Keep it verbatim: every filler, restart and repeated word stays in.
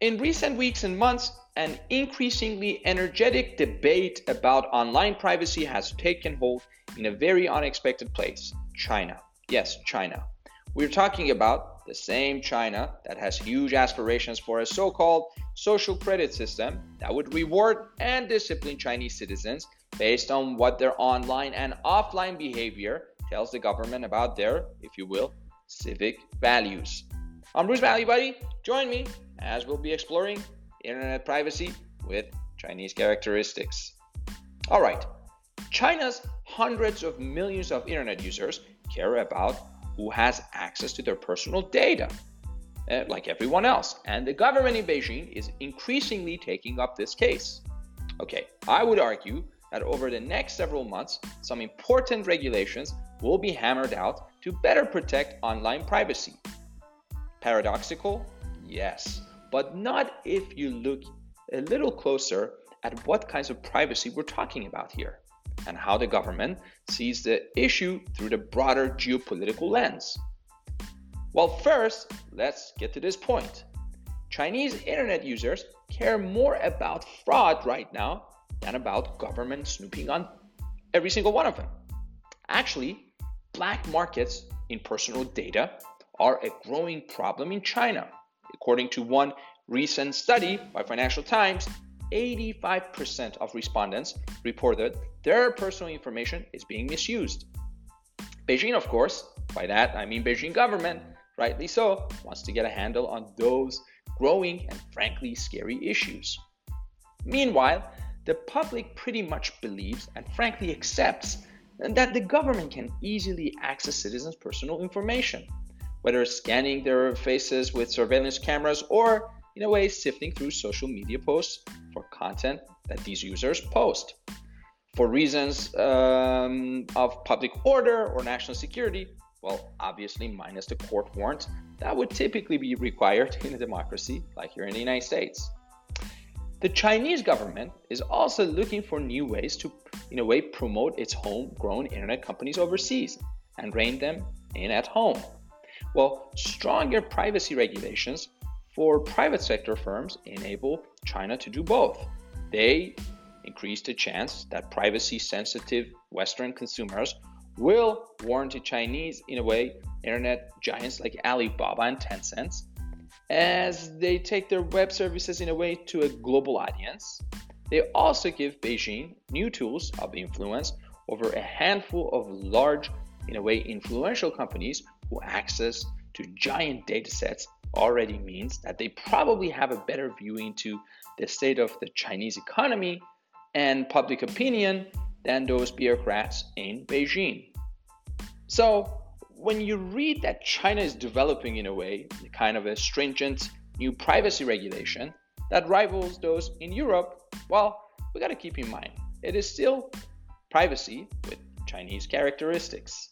In recent weeks and months, an increasingly energetic debate about online privacy has taken hold in a very unexpected place, China. Yes, China. We're talking about the same China that has huge aspirations for a so-called social credit system that would reward and discipline Chinese citizens based on what their online and offline behavior tells the government about their, if you will, civic values. I'm Bruce Valley, buddy. Join me as we'll be exploring internet privacy with Chinese characteristics. All right, China's hundreds of millions of internet users care about who has access to their personal data, uh, like everyone else. And the government in Beijing is increasingly taking up this case. Okay, I would argue that over the next several months, some important regulations will be hammered out to better protect online privacy. Paradoxical? Yes, but not if you look a little closer at what kinds of privacy we're talking about here and how the government sees the issue through the broader geopolitical lens. Well, first, let's get to this point. Chinese internet users care more about fraud right now than about government snooping on every single one of them. Actually, black markets in personal data are a growing problem in China. According to one recent study by Financial Times, eighty-five percent of respondents reported their personal information is being misused. Beijing, of course, by that I mean Beijing government, rightly so, wants to get a handle on those growing and frankly scary issues. Meanwhile, the public pretty much believes and frankly accepts that the government can easily access citizens' personal information, whether scanning their faces with surveillance cameras or, in a way, sifting through social media posts for content that these users post. For reasons um, of public order or national security, well, obviously minus the court warrant that would typically be required in a democracy like here in the United States. The Chinese government is also looking for new ways to, in a way, promote its homegrown internet companies overseas and rein them in at home. Well, stronger privacy regulations for private sector firms enable China to do both. They increase the chance that privacy-sensitive Western consumers will warn to Chinese, in a way, internet giants like Alibaba and Tencent as they take their web services, in a way, to a global audience. They also give Beijing new tools of influence over a handful of large, in a way, influential companies who access to giant data sets already means that they probably have a better view into the state of the Chinese economy and public opinion than those bureaucrats in Beijing. So when you read that China is developing, in a way, the kind of a stringent new privacy regulation that rivals those in Europe, well, we gotta keep in mind, it is still privacy with Chinese characteristics.